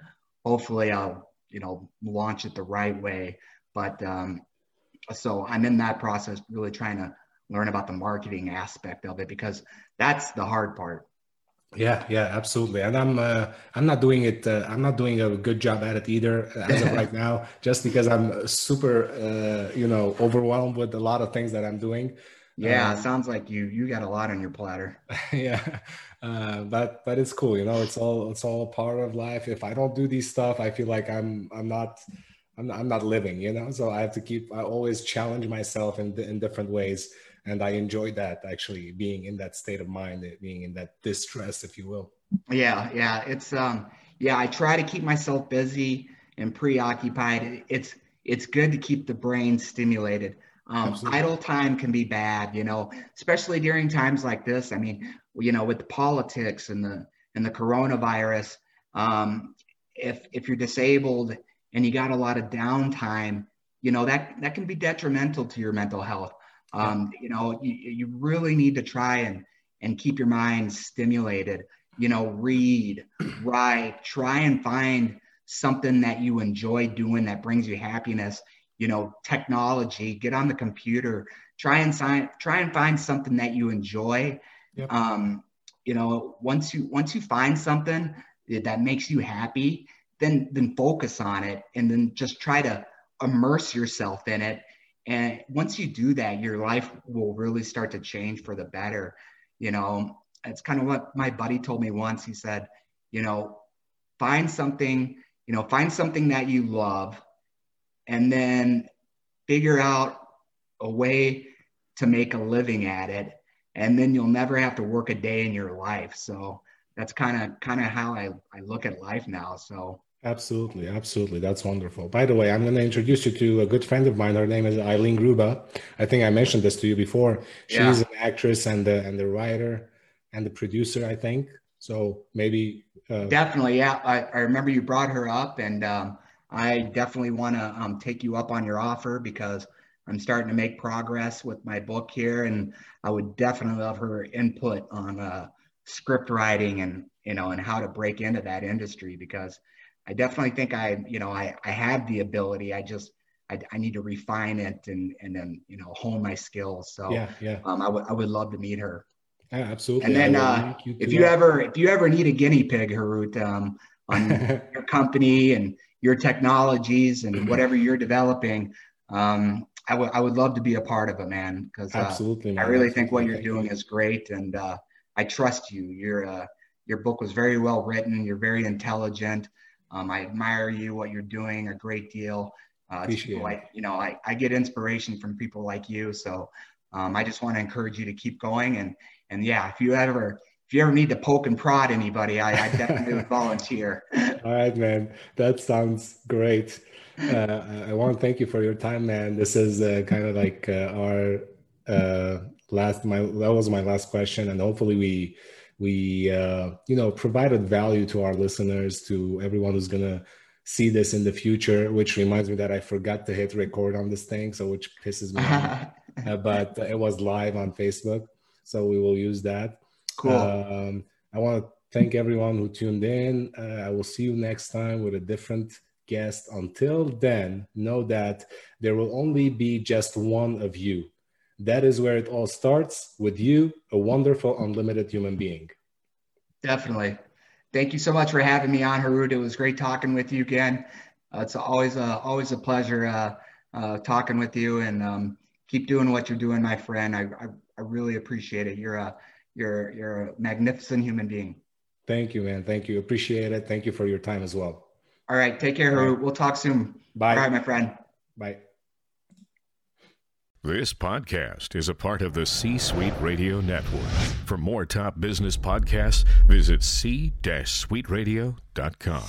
hopefully I'll, you know, launch it the right way. But um, so I'm in that process, really trying to learn about the marketing aspect of it, because that's the hard part. Yeah, yeah, absolutely. And I'm, uh, I'm not doing it. Uh, I'm not doing a good job at it either as of right now, just because I'm super, uh, you know, overwhelmed with a lot of things that I'm doing. Yeah, um, it sounds like you you got a lot on your platter. Yeah, uh, but but it's cool, you know. It's all it's all part of life. If I don't do these stuff, I feel like I'm I'm not I'm not, I'm not living, you know. So I have to keep. I always challenge myself in in different ways, and I enjoy that, actually, being in that state of mind, being in that distress, if you will. Yeah, yeah, it's um, yeah. I try to keep myself busy and preoccupied. It's it's good to keep the brain stimulated. Um, idle time can be bad, you know, especially during times like this. I mean, you know, with the politics and the and the coronavirus, um, if if you're disabled and you got a lot of downtime, you know, that that can be detrimental to your mental health. Um, yeah. You know, you, you really need to try and and keep your mind stimulated. You know, read, write, try and find something that you enjoy doing that brings you happiness. You know, technology, get on the computer, try and sign, try and find something that you enjoy. Yep. Um, you know, once you, once you find something that makes you happy, then, then focus on it, and then just try to immerse yourself in it. And once you do that, your life will really start to change for the better. You know, it's kind of what my buddy told me once. He said, you know, find something, you know, find something that you love, and then figure out a way to make a living at it, and then you'll never have to work a day in your life. So that's kind of kind of how I, I look at life now. So absolutely, absolutely, that's wonderful. By the way, I'm going to introduce you to a good friend of mine. Her name is Eileen Gruba. I think I mentioned this to you before. She's yeah. an actress and the and the writer and the producer, I think. So maybe uh, definitely, yeah. I, I remember you brought her up, and. Um, I definitely want to um, take you up on your offer, because I'm starting to make progress with my book here, and I would definitely love her input on uh, script writing and, you know, and how to break into that industry, because I definitely think I, you know, I, I have the ability. I just, I, I need to refine it and, and then, you know, hone my skills. So yeah, yeah. Um, I would, I would love to meet her. Yeah, absolutely. And then uh, you if you ever, if you ever need a guinea pig, Harut, um, on your company and your technologies and whatever you're developing, um, I would I would love to be a part of it, man. Because uh, absolutely, man. I really think what you're doing is great, and uh, I trust you. Your uh, your book was very well written. You're very intelligent. Um, I admire you, what you're doing, a great deal. Uh, Appreciate it. Like, you know, I I get inspiration from people like you. So um, I just want to encourage you to keep going. And and yeah, if you ever. If you ever need to poke and prod anybody, I, I definitely would volunteer. All right, man. That sounds great. Uh, I want to thank you for your time, man. This is uh, kind of like uh, our uh, last, my, that was my last question. And hopefully we, we uh, you know, provided value to our listeners, to everyone who's going to see this in the future, which reminds me that I forgot to hit record on this thing. So which pisses me off, uh, but it was live on Facebook. So we will use that. Cool. Um, I want to thank everyone who tuned in. Uh, I will see you next time with a different guest. Until then, know that there will only be just one of you. That is where it all starts, with you, a wonderful, unlimited human being. Definitely. Thank you so much for having me on, Harut. It was great talking with you again. Uh, it's always a, always a pleasure uh, uh, talking with you, and um, keep doing what you're doing, my friend. I, I, I really appreciate it. You're a, you're, you're a magnificent human being. Thank you, man. Thank you. Appreciate it. Thank you for your time as well. All right. Take care, Harut. We'll talk soon. Bye. All right, my friend. Bye. This podcast is a part of the C-Suite Radio Network. For more top business podcasts, visit c suite radio dot com.